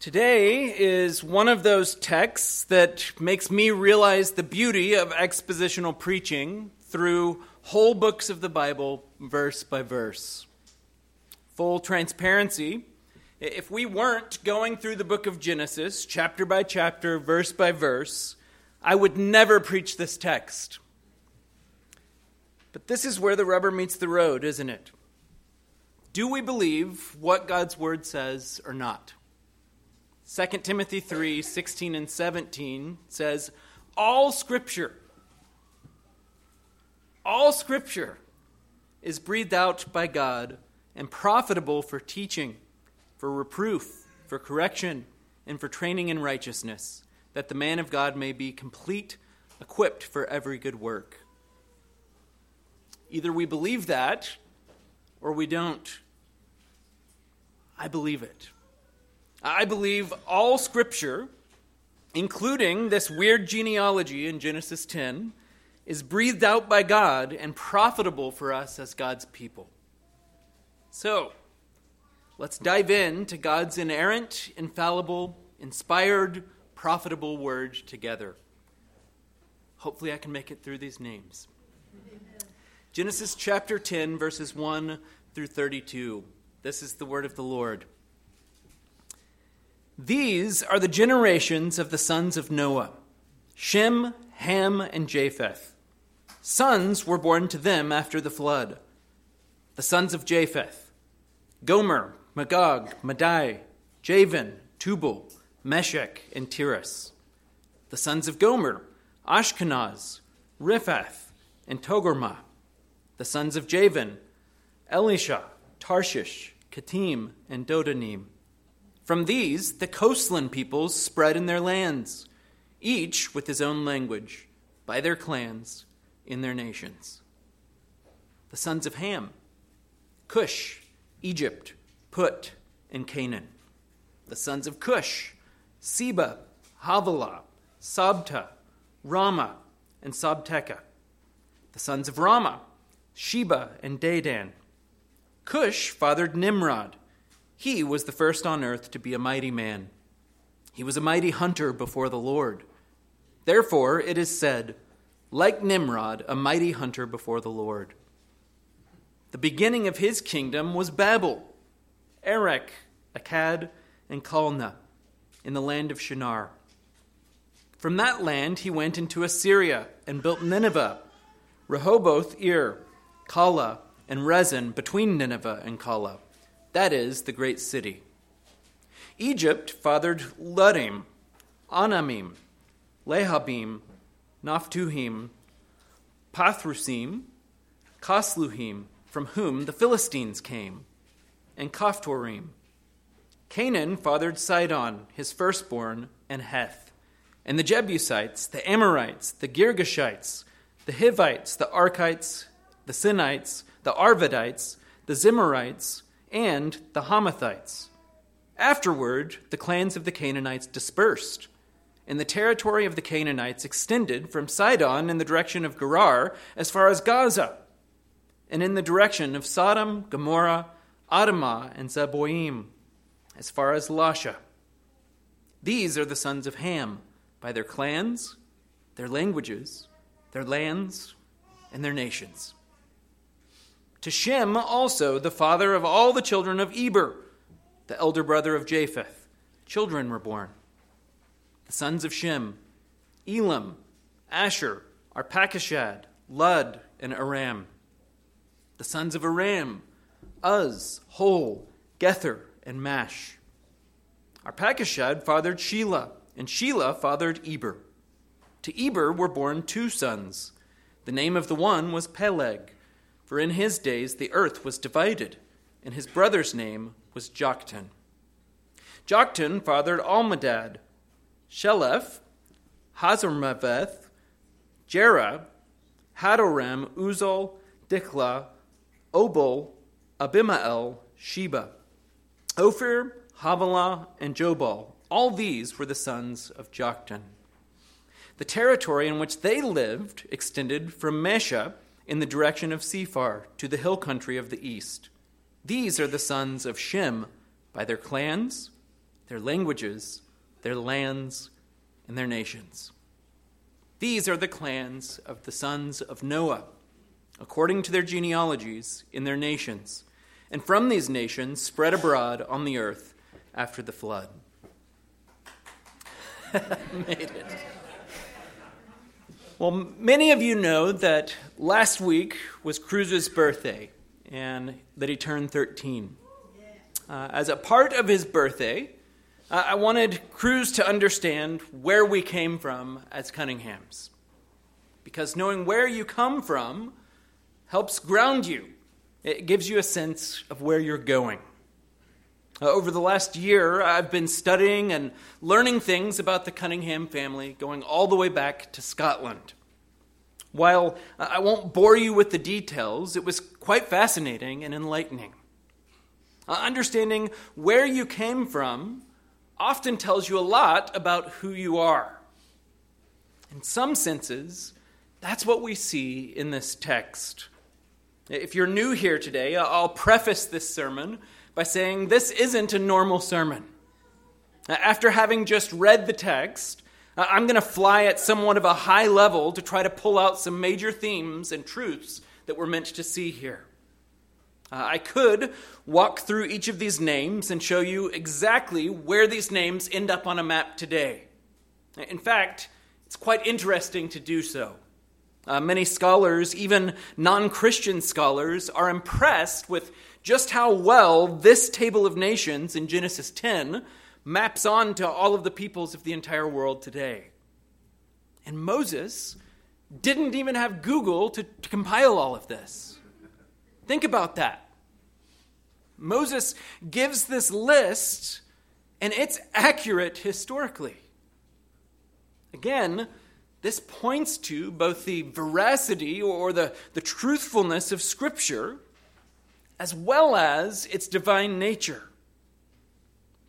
Today is one of those texts that makes me realize the beauty of expositional preaching through whole books of the Bible, verse by verse. Full transparency, if we weren't going through the book of Genesis, chapter by chapter, verse by verse, I would never preach this text. But this is where the rubber meets the road, isn't it? Do we believe what God's word says or not? 2 Timothy 3, 16 and 17 says, All Scripture is breathed out by God and profitable for teaching, for reproof, for correction, and for training in righteousness, that the man of God may be complete, equipped for every good work. Either we believe that or we don't. I believe it. I believe all Scripture, including this weird genealogy in Genesis 10, is breathed out by God and profitable for us as God's people. So, let's dive into God's inerrant, infallible, inspired, profitable word together. Hopefully I can make it through these names. Genesis chapter 10, verses 1 through 32. This is the word of the Lord. These are the generations of the sons of Noah, Shem, Ham, and Japheth. Sons were born to them after the flood. The sons of Japheth: Gomer, Magog, Madai, Javan, Tubal, Meshech, and Tiras. The sons of Gomer: Ashkenaz, Riphath, and Togarmah. The sons of Javan: Elisha, Tarshish, Katim, and Dodanim. From these, the coastland peoples spread in their lands, each with his own language, by their clans, in their nations. The sons of Ham: Cush, Egypt, Put, and Canaan. The sons of Cush: Sheba, Havilah, Sabta, Rama, and Sabteka. The sons of Rama: Sheba and Dedan. Cush fathered Nimrod. He was the first on earth to be a mighty man. He was a mighty hunter before the Lord. Therefore, it is said, like Nimrod, a mighty hunter before the Lord. The beginning of his kingdom was Babel, Erech, Akkad, and Calneh, in the land of Shinar. From that land he went into Assyria and built Nineveh, Rehoboth-ir, Calah, and Rezin between Nineveh and Calah. That is the great city. Egypt fathered Ludim, Anamim, Lehabim, Naphtuhim, Pathrusim, Kasluhim, from whom the Philistines came, and Kaphtorim. Canaan fathered Sidon, his firstborn, and Heth, and the Jebusites, the Amorites, the Girgashites, the Hivites, the Arkites, the Sinites, the Arvadites, the Zimrites, and the Hamathites. Afterward, the clans of the Canaanites dispersed, and the territory of the Canaanites extended from Sidon in the direction of Gerar as far as Gaza, and in the direction of Sodom, Gomorrah, Admah, and Zeboim, as far as Lasha. These are the sons of Ham, by their clans, their languages, their lands, and their nations. To Shem also, the father of all the children of Eber, the elder brother of Japheth, children were born. The sons of Shem: Elam, Asher, Arpachshad, Lud, and Aram. The sons of Aram: Uz, Hol, Gether, and Mash. Arpachshad fathered Shelah, and Shelah fathered Eber. To Eber were born two sons. The name of the one was Peleg, for in his days the earth was divided, and his brother's name was Joktan. Joktan fathered Almodad, Sheleph, Hazarmaveth, Jerah, Hadoram, Uzal, Diklah, Obal, Abimael, Sheba, Ophir, Havilah, and Jobal. All these were the sons of Joktan. The territory in which they lived extended from Mesha in the direction of Sephar to the hill country of the east. These are the sons of Shem by their clans, their languages, their lands, and their nations. These are the clans of the sons of Noah, according to their genealogies in their nations, and from these nations spread abroad on the earth after the flood. Made it. Well, many of you know that last week was Cruz's birthday and that he turned 13. As a part of his birthday, I wanted Cruz to understand where we came from as Cunninghams, because knowing where you come from helps ground you. It gives you a sense of where you're going. Over the last year, I've been studying and learning things about the Cunningham family going all the way back to Scotland. While I won't bore you with the details, it was quite fascinating and enlightening. Understanding where you came from often tells you a lot about who you are. In some senses, that's what we see in this text. If you're new here today, I'll preface this sermon by saying this isn't a normal sermon. After having just read the text, I'm going to fly at somewhat of a high level to try to pull out some major themes and truths that we're meant to see here. I could walk through each of these names and show you exactly where these names end up on a map today. In fact, it's quite interesting to do so. Many scholars, even non-Christian scholars, are impressed with just how well this table of nations in Genesis 10 maps on to all of the peoples of the entire world today. And Moses didn't even have Google to compile all of this. Think about that. Moses gives this list, and it's accurate historically. Again, this points to both the veracity or the truthfulness of Scripture, as well as its divine nature.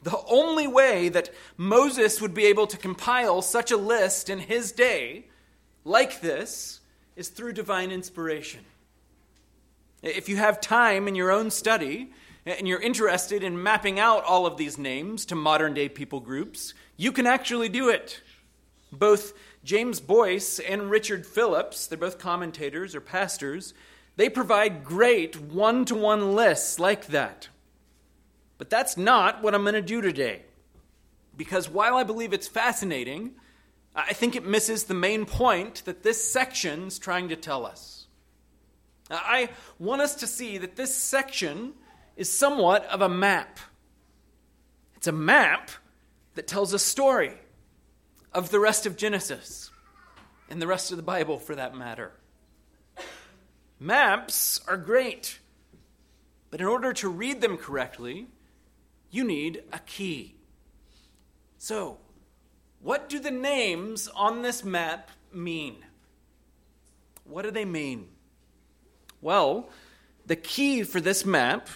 The only way that Moses would be able to compile such a list in his day like this is through divine inspiration. If you have time in your own study and you're interested in mapping out all of these names to modern-day people groups, you can actually do it. Both James Boyce and Richard Phillips, they're both commentators or pastors, they provide great one-to-one lists like that. But that's not what I'm going to do today, because while I believe it's fascinating, I think it misses the main point that this section's trying to tell us. I want us to see that this section is somewhat of a map. It's a map that tells a story of the rest of Genesis, and the rest of the Bible for that matter. Maps are great, but in order to read them correctly, you need a key. So, what do the names on this map mean? What do they mean? Well, the key for this map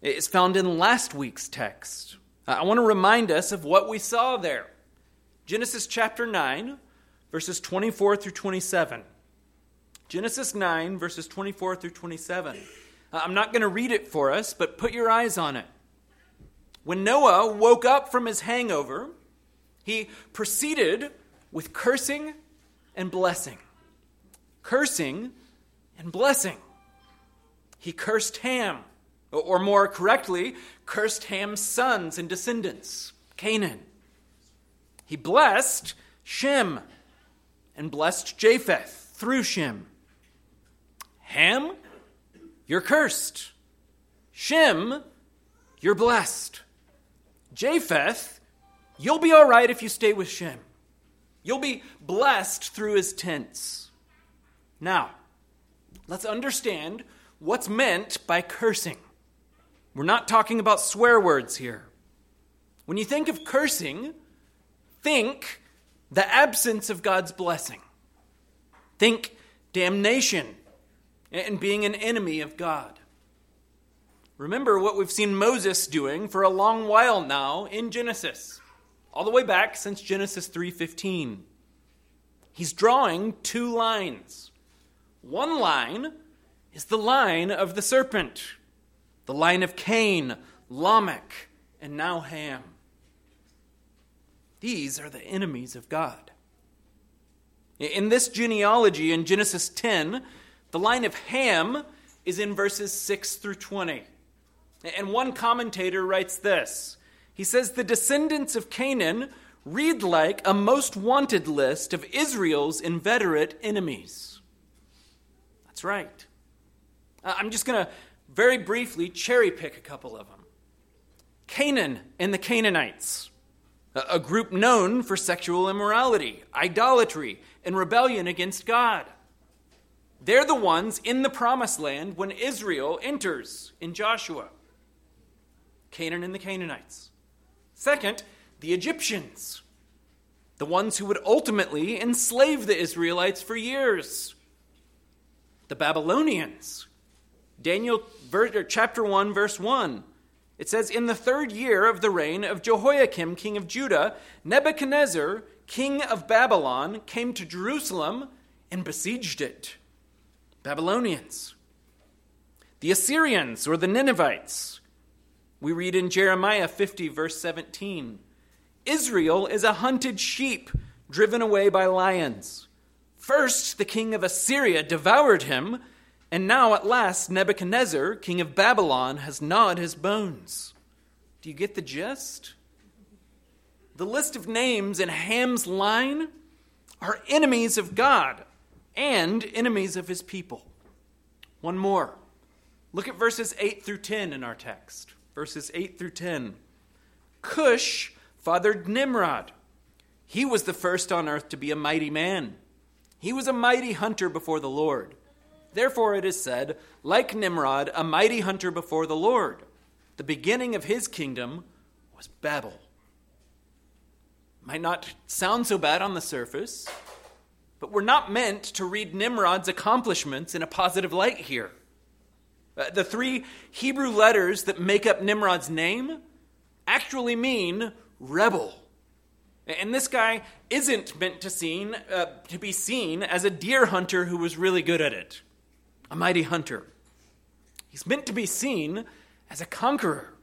is found in last week's text. I want to remind us of what we saw there. Genesis chapter 9, verses 24 through 27. Genesis 9, verses 24 through 27. I'm not going to read it for us, but put your eyes on it. When Noah woke up from his hangover, he proceeded with cursing and blessing. Cursing and blessing. He cursed Ham, or more correctly, cursed Ham's sons and descendants, Canaan. He blessed Shem and blessed Japheth through Shem. Ham, you're cursed. Shem, you're blessed. Japheth, you'll be all right if you stay with Shem. You'll be blessed through his tents. Now, let's understand what's meant by cursing. We're not talking about swear words here. When you think of cursing, think the absence of God's blessing. Think damnation and being an enemy of God. Remember what we've seen Moses doing for a long while now in Genesis, all the way back since Genesis 3:15. He's drawing two lines. One line is the line of the serpent, the line of Cain, Lamech, and now Ham. These are the enemies of God. In this genealogy in Genesis 10, the line of Ham is in verses 6 through 20. And one commentator writes this. He says, the descendants of Canaan read like a most wanted list of Israel's inveterate enemies. That's right. I'm just going to very briefly cherry pick a couple of them. Canaan and the Canaanites, a group known for sexual immorality, idolatry, and rebellion against God. They're the ones in the promised land when Israel enters in Joshua. Canaan and the Canaanites. Second, the Egyptians, the ones who would ultimately enslave the Israelites for years. The Babylonians. Daniel chapter 1, verse 1. It says, in the third year of the reign of Jehoiakim, king of Judah, Nebuchadnezzar, king of Babylon, came to Jerusalem and besieged it. Babylonians. The Assyrians, or the Ninevites. We read in Jeremiah 50, verse 17. Israel is a hunted sheep driven away by lions. First, the king of Assyria devoured him, and now at last Nebuchadnezzar, king of Babylon, has gnawed his bones. Do you get the gist? The list of names in Ham's line are enemies of God and enemies of his people. One more. Look at verses 8 through 10 in our text. Verses 8 through 10. Cush fathered Nimrod. He was the first on earth to be a mighty man. He was a mighty hunter before the Lord. Therefore it is said, like Nimrod, a mighty hunter before the Lord. The beginning of his kingdom was Babel. Might not sound so bad on the surface, but we're not meant to read Nimrod's accomplishments in a positive light here. The three Hebrew letters that make up Nimrod's name actually mean rebel. And this guy isn't meant to be seen as a deer hunter who was really good at it, a mighty hunter. He's meant to be seen as a conqueror,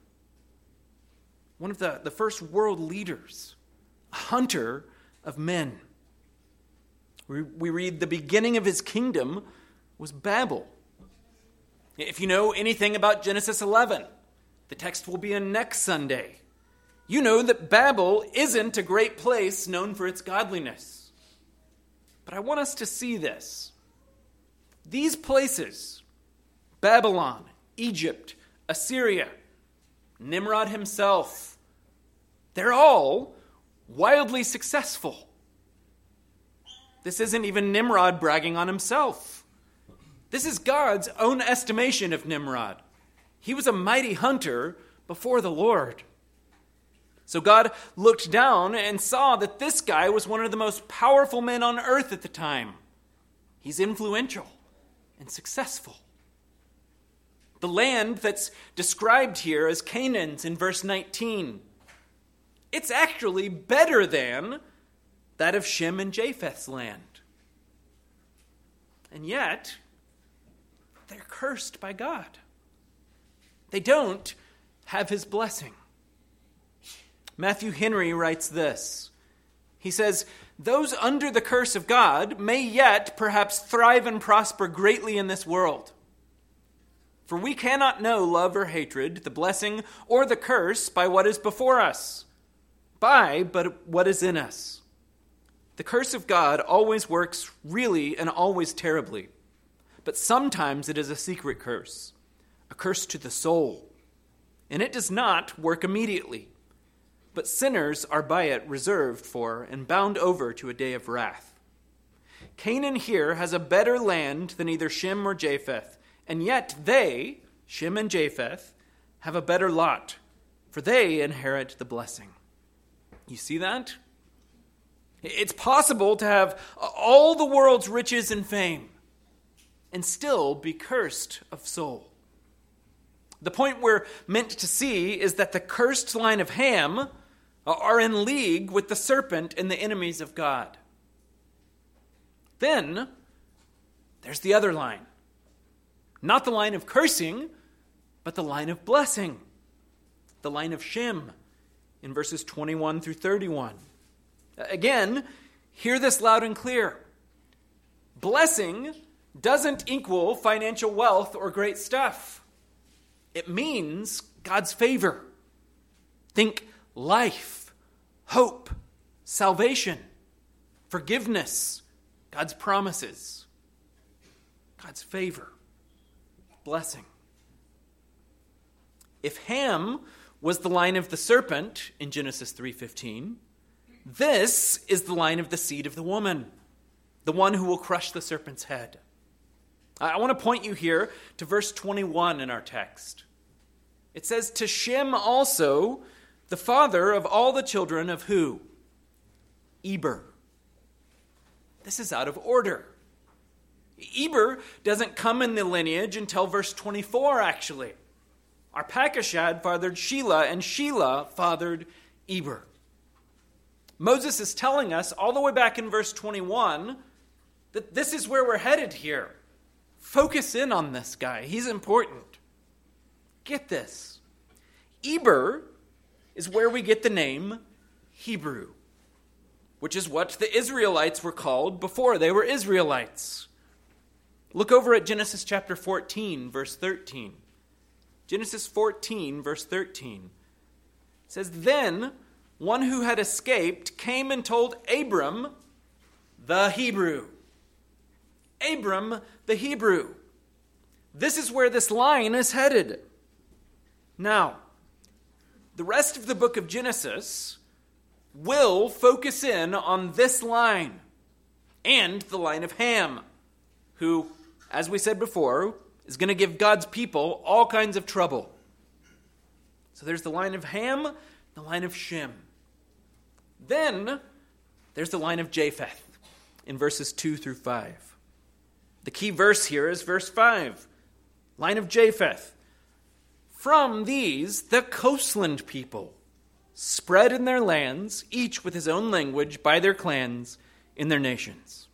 one of the first world leaders, a hunter of men. We read the beginning of his kingdom was Babel. If you know anything about Genesis 11, the text will be in next Sunday. You know that Babel isn't a great place known for its godliness. But I want us to see this. These places, Babylon, Egypt, Assyria, Nimrod himself, they're all wildly successful. This isn't even Nimrod bragging on himself. This is God's own estimation of Nimrod. He was a mighty hunter before the Lord. So God looked down and saw that this guy was one of the most powerful men on earth at the time. He's influential and successful. The land that's described here as Canaan's in verse 19, it's actually better than that of Shem and Japheth's land. And yet, they're cursed by God. They don't have his blessing. Matthew Henry writes this. He says, those under the curse of God may yet perhaps thrive and prosper greatly in this world. For we cannot know love or hatred, the blessing or the curse by what is before us, but what is in us. The curse of God always works really and always terribly, but sometimes it is a secret curse, a curse to the soul, and it does not work immediately. But sinners are by it reserved for and bound over to a day of wrath. Canaan here has a better land than either Shem or Japheth, and yet they, Shem and Japheth, have a better lot, for they inherit the blessing. You see that? It's possible to have all the world's riches and fame and still be cursed of soul. The point we're meant to see is that the cursed line of Ham are in league with the serpent and the enemies of God. Then, there's the other line. Not the line of cursing, but the line of blessing. The line of Shem in verses 21 through 31. Again, hear this loud and clear. Blessing doesn't equal financial wealth or great stuff. It means God's favor. Think life, hope, salvation, forgiveness, God's promises, God's favor, blessing. If Ham was the line of the serpent in Genesis 3:15, this is the line of the seed of the woman, the one who will crush the serpent's head. I want to point you here to verse 21 in our text. It says, to Shem also, the father of all the children of who? Eber. This is out of order. Eber doesn't come in the lineage until verse 24, actually. Arpachshad fathered Shelah, and Shelah fathered Eber. Moses is telling us all the way back in verse 21 that this is where we're headed here. Focus in on this guy. He's important. Get this. Eber is where we get the name Hebrew, which is what the Israelites were called before they were Israelites. Look over at Genesis chapter 14, verse 13. Genesis 14, verse 13. It says, then one who had escaped came and told Abram, the Hebrew. Abram, the Hebrew. This is where this line is headed. Now, the rest of the book of Genesis will focus in on this line and the line of Ham, who, as we said before, is going to give God's people all kinds of trouble. So there's the line of Ham, the line of Shem. Then there's the line of Japheth in verses 2 through 5. The key verse here is verse 5, line of Japheth. From these, the coastland people spread in their lands, each with his own language, by their clans, in their nations.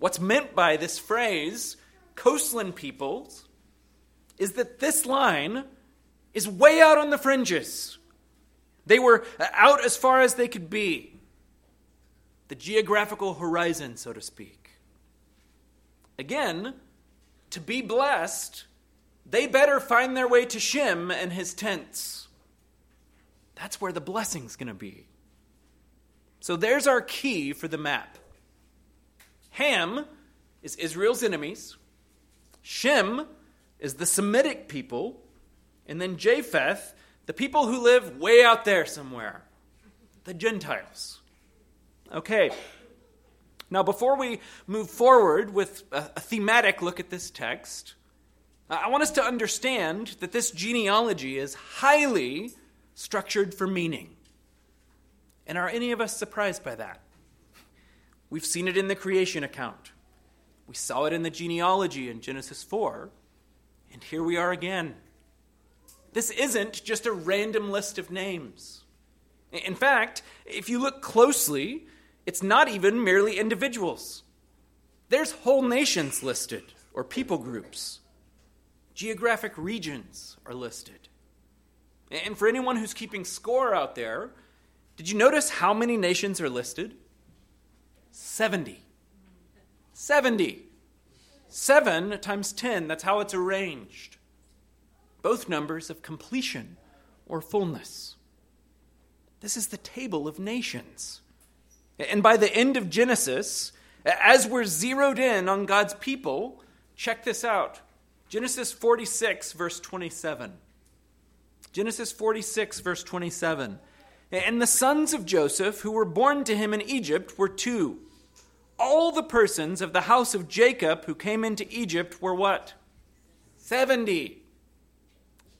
What's meant by this phrase, coastland peoples, is that this line is way out on the fringes. They were out as far as they could be. The geographical horizon, so to speak. Again, to be blessed, they better find their way to Shem and his tents. That's where the blessing's going to be. So there's our key for the map. Ham is Israel's enemies. Shem is the Semitic people. And then Japheth, the people who live way out there somewhere. The Gentiles. Okay. Now, before we move forward with a thematic look at this text, I want us to understand that this genealogy is highly structured for meaning. And are any of us surprised by that? We've seen it in the creation account. We saw it in the genealogy in Genesis 4. And here we are again. This isn't just a random list of names. In fact, if you look closely, it's not even merely individuals. There's whole nations listed, or people groups. Geographic regions are listed. And for anyone who's keeping score out there, did you notice how many nations are listed? 70. 7 times 10, that's how it's arranged. Both numbers of completion or fullness. This is the table of nations. And by the end of Genesis, as we're zeroed in on God's people, check this out. Genesis 46, verse 27. Genesis 46, verse 27. And the sons of Joseph who were born to him in Egypt were 2. All the persons of the house of Jacob who came into Egypt were what? 70.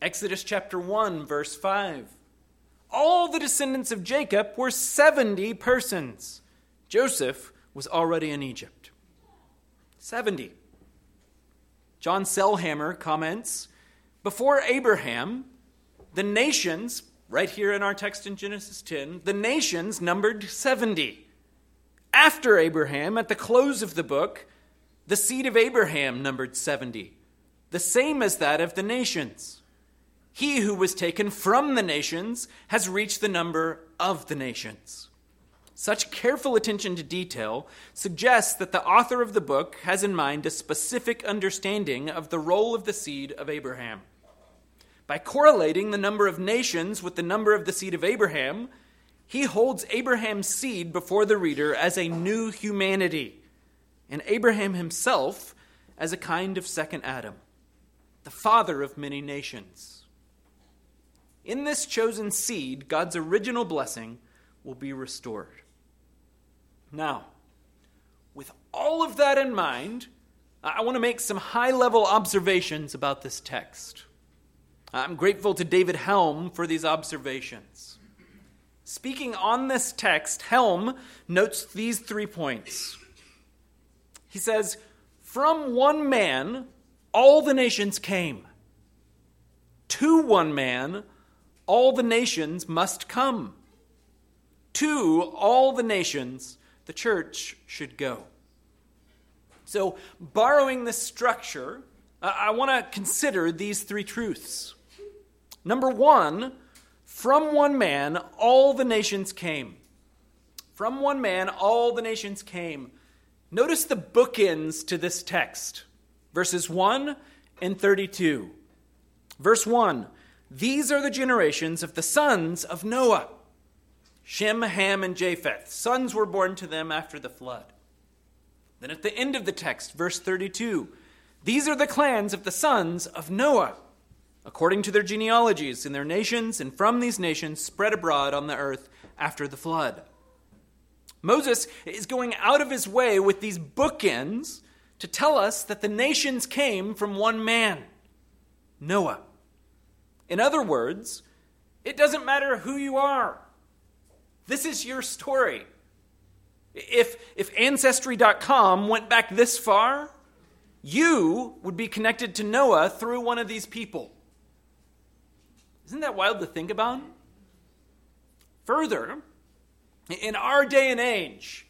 Exodus chapter 1, verse 5. All the descendants of Jacob were 70 persons. Joseph was already in Egypt. 70. John Selhammer comments, before Abraham, the nations, right here in our text in Genesis 10, the nations numbered 70. After Abraham, at the close of the book, the seed of Abraham numbered 70, the same as that of the nations. He who was taken from the nations has reached the number of the nations. Such careful attention to detail suggests that the author of the book has in mind a specific understanding of the role of the seed of Abraham. By correlating the number of nations with the number of the seed of Abraham, he holds Abraham's seed before the reader as a new humanity, and Abraham himself as a kind of second Adam, the father of many nations. In this chosen seed, God's original blessing will be restored. Now, with all of that in mind, I want to make some high-level observations about this text. I'm grateful to David Helm for these observations. Speaking on this text, Helm notes these 3 points. He says, from one man, all the nations came. To one man, all the nations must come. To all the nations, the church should go. So, borrowing this structure, I want to consider these 3 truths. Number 1, from one man, all the nations came. From one man, all the nations came. Notice the bookends to this text, verses 1 and 32. Verse 1, these are the generations of the sons of Noah. Shem, Ham, and Japheth. Sons were born to them after the flood. Then at the end of the text, verse 32, these are the clans of the sons of Noah, according to their genealogies in their nations, and from these nations spread abroad on the earth after the flood. Moses is going out of his way with these bookends to tell us that the nations came from one man, Noah. In other words, it doesn't matter who you are. This is your story. If Ancestry.com went back this far, you would be connected to Noah through one of these people. Isn't that wild to think about? Further, in our day and age,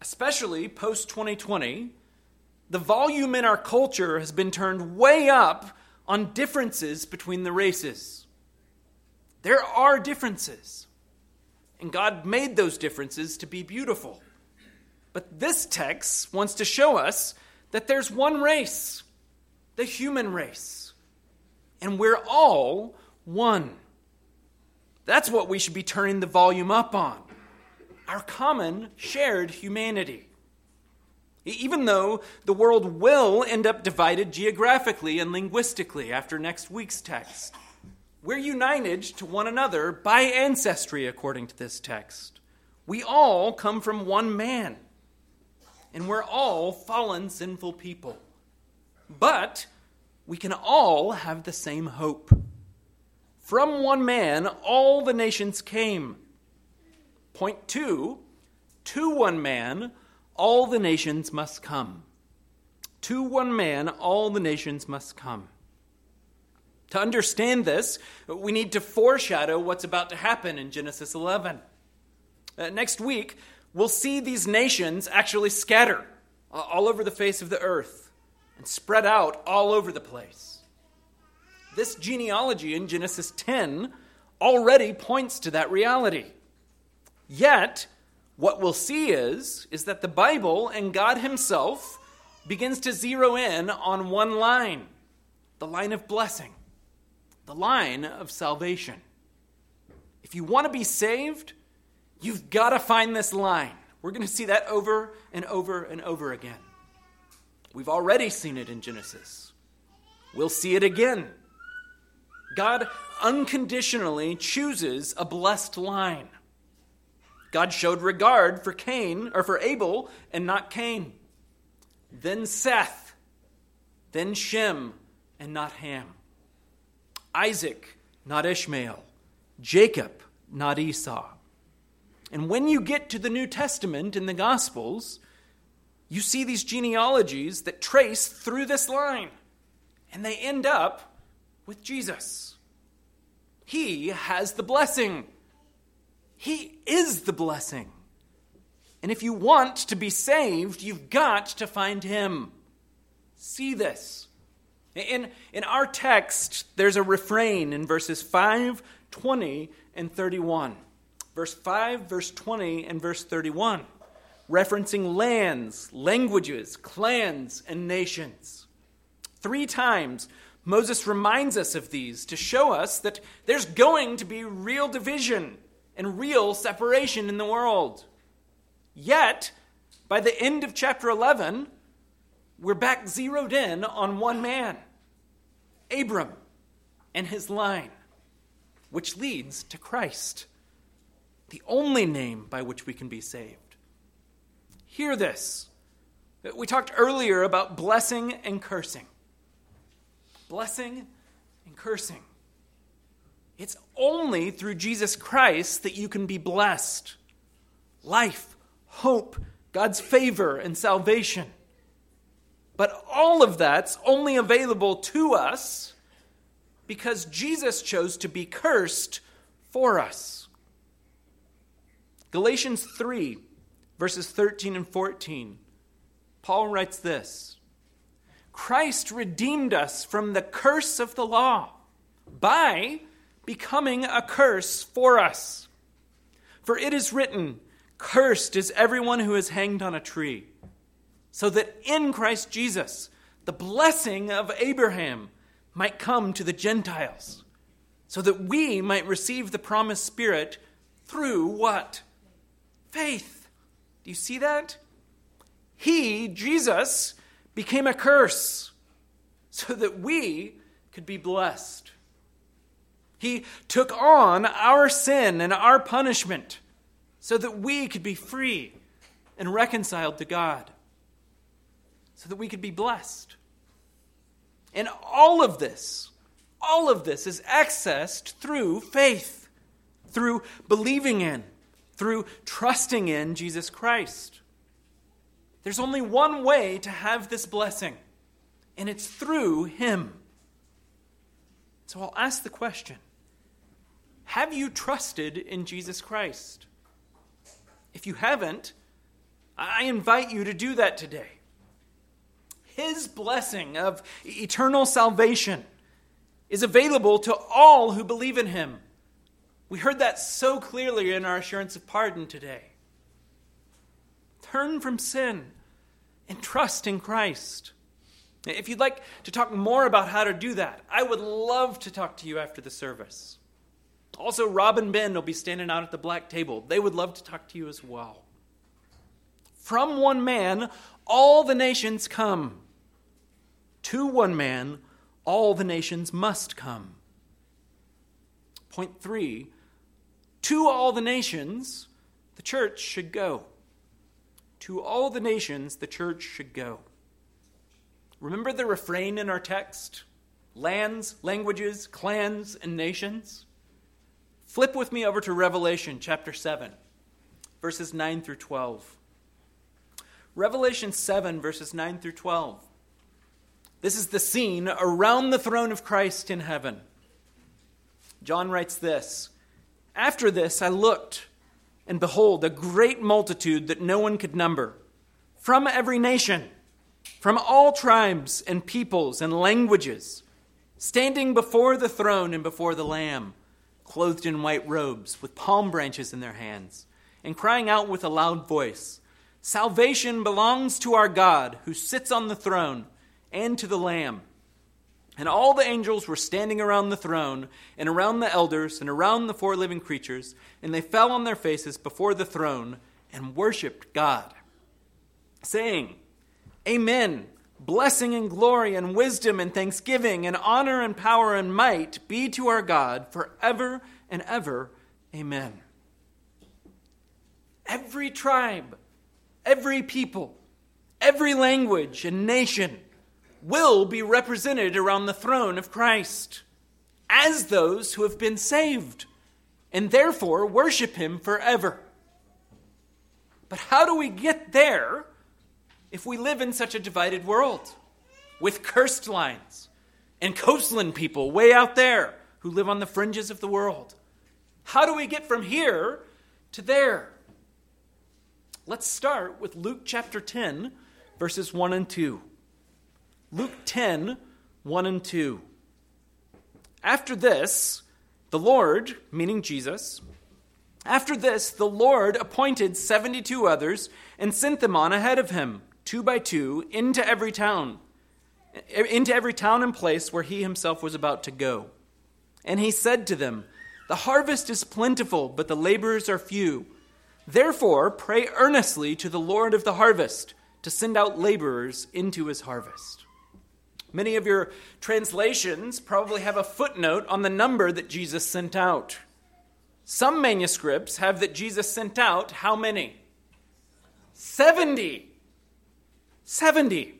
especially post-2020, the volume in our culture has been turned way up on differences between the races. There are differences. And God made those differences to be beautiful. But this text wants to show us that there's one race, the human race. And we're all one. That's what we should be turning the volume up on. Our common shared humanity. Even though the world will end up divided geographically and linguistically after next week's text. We're united to one another by ancestry, according to this text. We all come from one man, and we're all fallen, sinful people. But we can all have the same hope. From one man, all the nations came. Point 2, to one man, all the nations must come. To one man, all the nations must come. To understand this, we need to foreshadow what's about to happen in Genesis 11. Next week, we'll see these nations actually scatter all over the face of the earth and spread out all over the place. This genealogy in Genesis 10 already points to that reality. Yet, what we'll see is that the Bible and God himself begins to zero in on one line, the line of blessing. The line of salvation. If you want to be saved, you've got to find this line. We're going to see that over and over and over again. We've already seen it in Genesis. We'll see it again. God unconditionally chooses a blessed line. God showed regard for Abel and not Cain. Then Seth. Then Shem and not Ham. Isaac, not Ishmael. Jacob, not Esau. And when you get to the New Testament in the Gospels, you see these genealogies that trace through this line, and they end up with Jesus. He has the blessing. He is the blessing. And if you want to be saved, you've got to find him. See this. In our text, there's a refrain in verses 5, 20, and 31. verse 5, verse 20, and verse 31, referencing lands, languages, clans, and nations. 3 times Moses reminds us of these to show us that there's going to be real division and real separation in the world. Yet, by the end of chapter 11, we're back zeroed in on one man, Abram and his line, which leads to Christ, the only name by which we can be saved. Hear this. We talked earlier about blessing and cursing. Blessing and cursing. It's only through Jesus Christ that you can be blessed. Life, hope, God's favor, and salvation. But all of that's only available to us because Jesus chose to be cursed for us. Galatians 3, verses 13 and 14, Paul writes this: Christ redeemed us from the curse of the law by becoming a curse for us. For it is written, "Cursed is everyone who is hanged on a tree," so that in Christ Jesus, the blessing of Abraham might come to the Gentiles, so that we might receive the promised Spirit through what? Faith. Do you see that? He, Jesus, became a curse so that we could be blessed. He took on our sin and our punishment so that we could be free and reconciled to God, so that we could be blessed. And all of this is accessed through faith, through believing in, through trusting in Jesus Christ. There's only one way to have this blessing, and it's through him. So I'll ask the question, have you trusted in Jesus Christ? If you haven't, I invite you to do that today. His blessing of eternal salvation is available to all who believe in him. We heard that so clearly in our assurance of pardon today. Turn from sin and trust in Christ. If you'd like to talk more about how to do that, I would love to talk to you after the service. Also, Rob and Ben will be standing out at the black table. They would love to talk to you as well. From one man, all the nations come. To one man, all the nations must come. Point 3, to all the nations, the church should go. To all the nations, the church should go. Remember the refrain in our text? Lands, languages, clans, and nations. Flip with me over to Revelation chapter 7, verses 9 through 12. Revelation 7, verses 9 through 12. This is the scene around the throne of Christ in heaven. John writes this: After this I looked, and behold, a great multitude that no one could number, from every nation, from all tribes and peoples and languages, standing before the throne and before the Lamb, clothed in white robes, with palm branches in their hands, and crying out with a loud voice, "Salvation belongs to our God who sits on the throne and to the Lamb." And all the angels were standing around the throne and around the elders and around the 4 living creatures, and they fell on their faces before the throne and worshipped God, saying, "Amen, blessing and glory and wisdom and thanksgiving and honor and power and might be to our God forever and ever. Amen." Every tribe, every people, every language and nation will be represented around the throne of Christ as those who have been saved and therefore worship him forever. But how do we get there if we live in such a divided world with cursed lines and coastland people way out there who live on the fringes of the world? How do we get from here to there? Let's start with Luke chapter 10, verses 1 and 2. Luke 10, 1 and 2. After this, the Lord, meaning Jesus, After this, the Lord appointed 72 others and sent them on ahead of him, 2 by 2, into every town and place where he himself was about to go. And he said to them, "The harvest is plentiful, but the laborers are few. Therefore, pray earnestly to the Lord of the harvest to send out laborers into his harvest." Many of your translations probably have a footnote on the number that Jesus sent out. Some manuscripts have that Jesus sent out how many? 70. 70.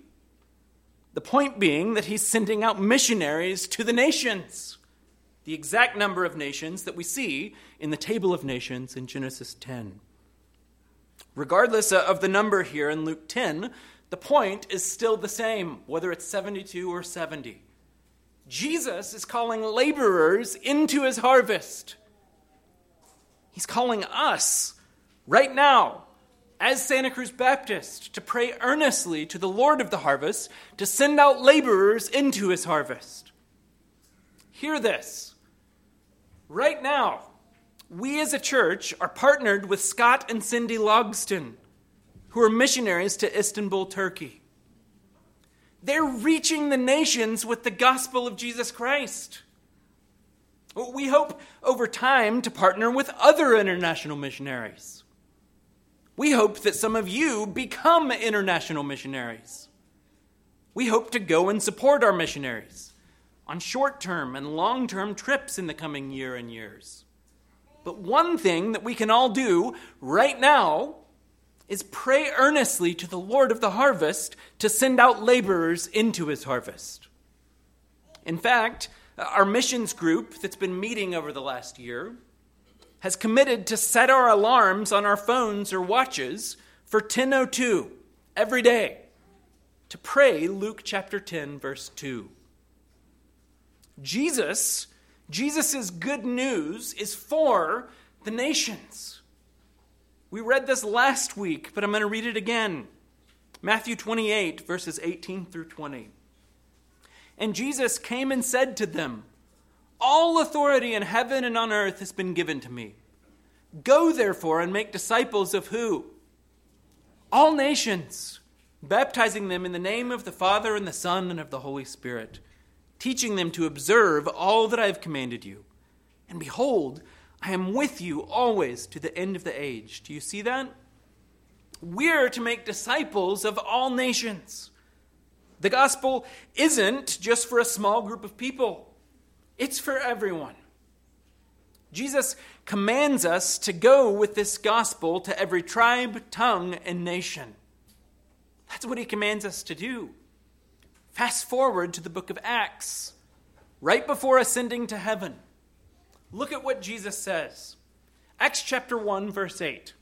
The point being that he's sending out missionaries to the nations. The exact number of nations that we see in the table of nations in Genesis 10. Regardless of the number here in Luke 10, the point is still the same, whether it's 72 or 70. Jesus is calling laborers into his harvest. He's calling us right now as Santa Cruz Baptist to pray earnestly to the Lord of the harvest to send out laborers into his harvest. Hear this. Right now, we as a church are partnered with Scott and Cindy Logston, who are missionaries to Istanbul, Turkey. They're reaching the nations with the gospel of Jesus Christ. We hope over time to partner with other international missionaries. We hope that some of you become international missionaries. We hope to go and support our missionaries on short-term and long-term trips in the coming year and years. But one thing that we can all do right now is pray earnestly to the Lord of the harvest to send out laborers into his harvest. In fact, our missions group that's been meeting over the last year has committed to set our alarms on our phones or watches for 10:02 every day to pray Luke chapter 10, verse 2. Jesus' good news is for the nations. We read this last week, but I'm going to read it again. Matthew 28, verses 18 through 20. And Jesus came and said to them, "All authority in heaven and on earth has been given to me. Go, therefore, and make disciples of" who? "All nations, baptizing them in the name of the Father and the Son and of the Holy Spirit, teaching them to observe all that I have commanded you. And behold, I am with you always to the end of the age." Do you see that? We're to make disciples of all nations. The gospel isn't just for a small group of people. It's for everyone. Jesus commands us to go with this gospel to every tribe, tongue, and nation. That's what he commands us to do. Fast forward to the book of Acts, right before ascending to heaven. Look at what Jesus says. Acts chapter 1, verse 8.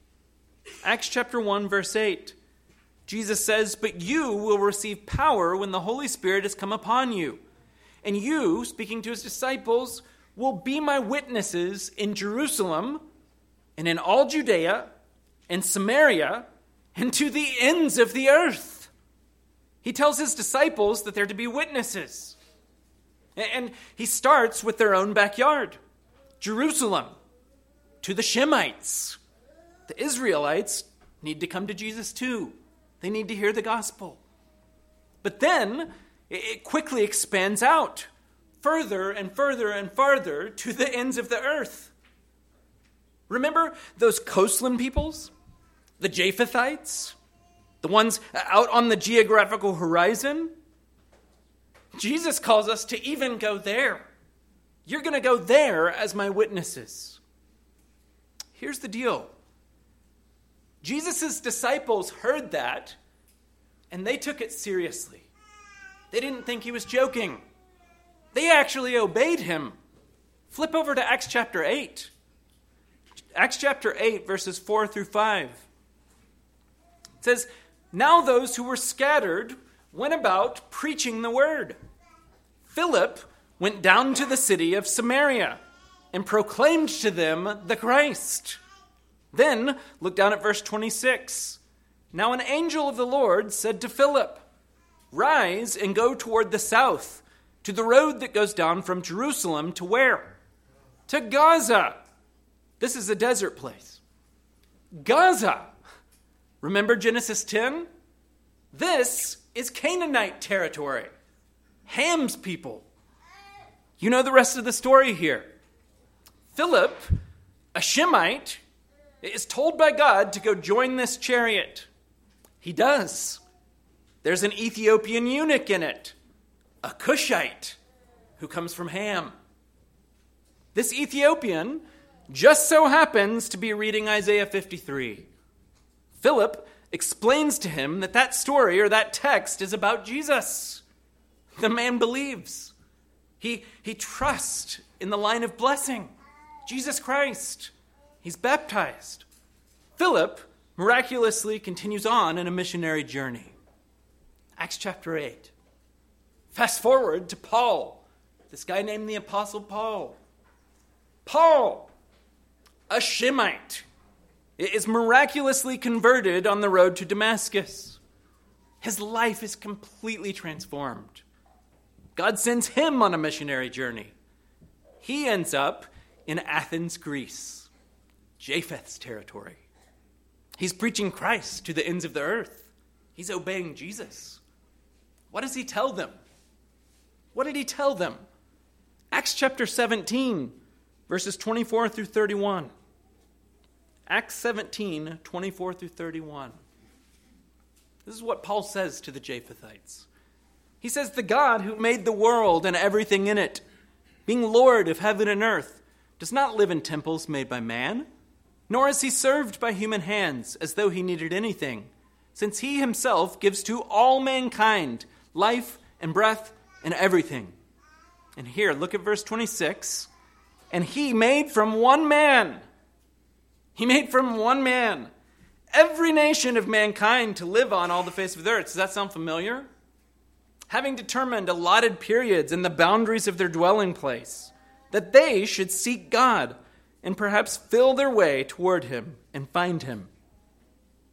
Acts chapter 1, verse 8. Jesus says, "But you will receive power when the Holy Spirit has come upon you. And you," speaking to his disciples, "will be my witnesses in Jerusalem and in all Judea and Samaria and to the ends of the earth." He tells his disciples that they're to be witnesses. And he starts with their own backyard. Jerusalem, to the Shemites. The Israelites need to come to Jesus too. They need to hear the gospel. But then it quickly expands out further and further and farther to the ends of the earth. Remember those coastland peoples? The Japhethites? The ones out on the geographical horizon? Jesus calls us to even go there. You're going to go there as my witnesses. Here's the deal. Jesus' disciples heard that, and they took it seriously. They didn't think he was joking. They actually obeyed him. Flip over to Acts chapter 8. Acts chapter 8, verses 4 through 5. It says, "Now those who were scattered went about preaching the word. Philip went down to the city of Samaria and proclaimed to them the Christ." Then, look down at verse 26. "Now an angel of the Lord said to Philip, 'Rise and go toward the south, to the road that goes down from Jerusalem to" where? "To Gaza, This is a desert place. Gaza. Remember Genesis 10? This is Canaanite territory. Ham's people. You know the rest of the story here. Philip, a Shemite, is told by God to go join this chariot. He does. There's an Ethiopian eunuch in it, a Cushite, who comes from Ham. This Ethiopian just so happens to be reading Isaiah 53. Philip explains to him that that story or that text is about Jesus. The man believes. He trusts in the line of blessing, Jesus Christ. He's baptized. Philip miraculously continues on in a missionary journey. Acts chapter 8. Fast forward to Paul, this guy named the Apostle Paul. Paul, a Shemite, is miraculously converted on the road to Damascus. His life is completely transformed. God sends him on a missionary journey. He ends up in Athens, Greece, Japheth's territory. He's preaching Christ to the ends of the earth. He's obeying Jesus. What does he tell them? What did he tell them? Acts chapter 17, verses 24 through 31. Acts 17, 24 through 31. This is what Paul says to the Japhethites. He says, "The God who made the world and everything in it, being Lord of heaven and earth, does not live in temples made by man, nor is he served by human hands as though he needed anything, since he himself gives to all mankind life and breath and everything." And here, look at verse 26. "And he made from one man." He made from one man every nation of mankind to live on all the face of the earth. Does that sound familiar? "Having determined allotted periods and the boundaries of their dwelling place, that they should seek God and perhaps fill their way toward him and find him.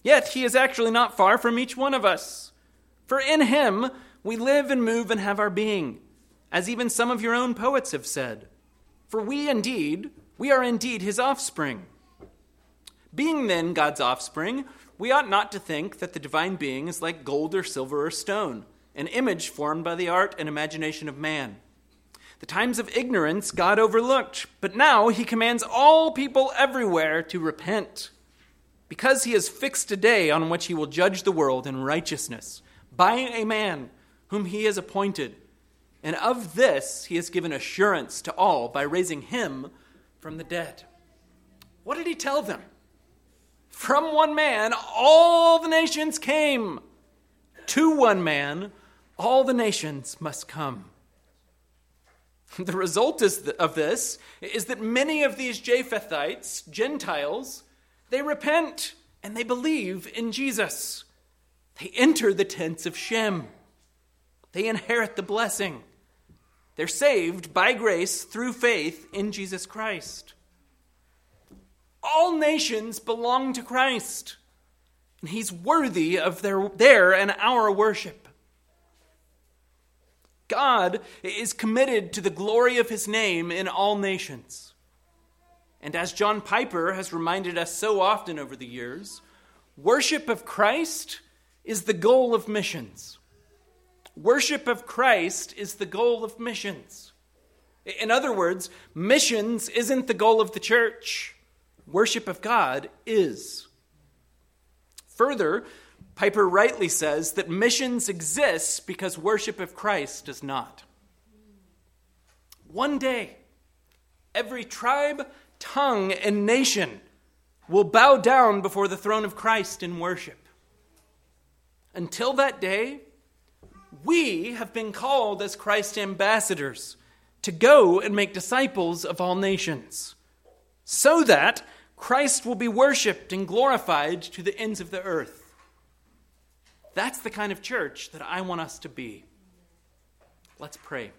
Yet he is actually not far from each one of us. For in him we live and move and have our being, as even some of your own poets have said. For we are indeed his offspring. Being then God's offspring, we ought not to think that the divine being is like gold or silver or stone, an image formed by the art and imagination of man. The times of ignorance God overlooked, but now he commands all people everywhere to repent, because he has fixed a day on which he will judge the world in righteousness by a man whom he has appointed. And of this he has given assurance to all by raising him from the dead." What did he tell them? From one man, all the nations came. To one man, all the nations must come. The result of this is that many of these Japhethites, Gentiles, they repent and they believe in Jesus. They enter the tents of Shem. They inherit the blessing. They're saved by grace through faith in Jesus Christ. All nations belong to Christ, and he's worthy of their and our worship. God is committed to the glory of his name in all nations. And as John Piper has reminded us so often over the years, worship of Christ is the goal of missions. Worship of Christ is the goal of missions. In other words, missions isn't the goal of the church. Worship of God is. Further, Piper rightly says that missions exists because worship of Christ does not. One day, every tribe, tongue, and nation will bow down before the throne of Christ in worship. Until that day, we have been called as Christ's ambassadors to go and make disciples of all nations, so that Christ will be worshipped and glorified to the ends of the earth. That's the kind of church that I want us to be. Let's pray.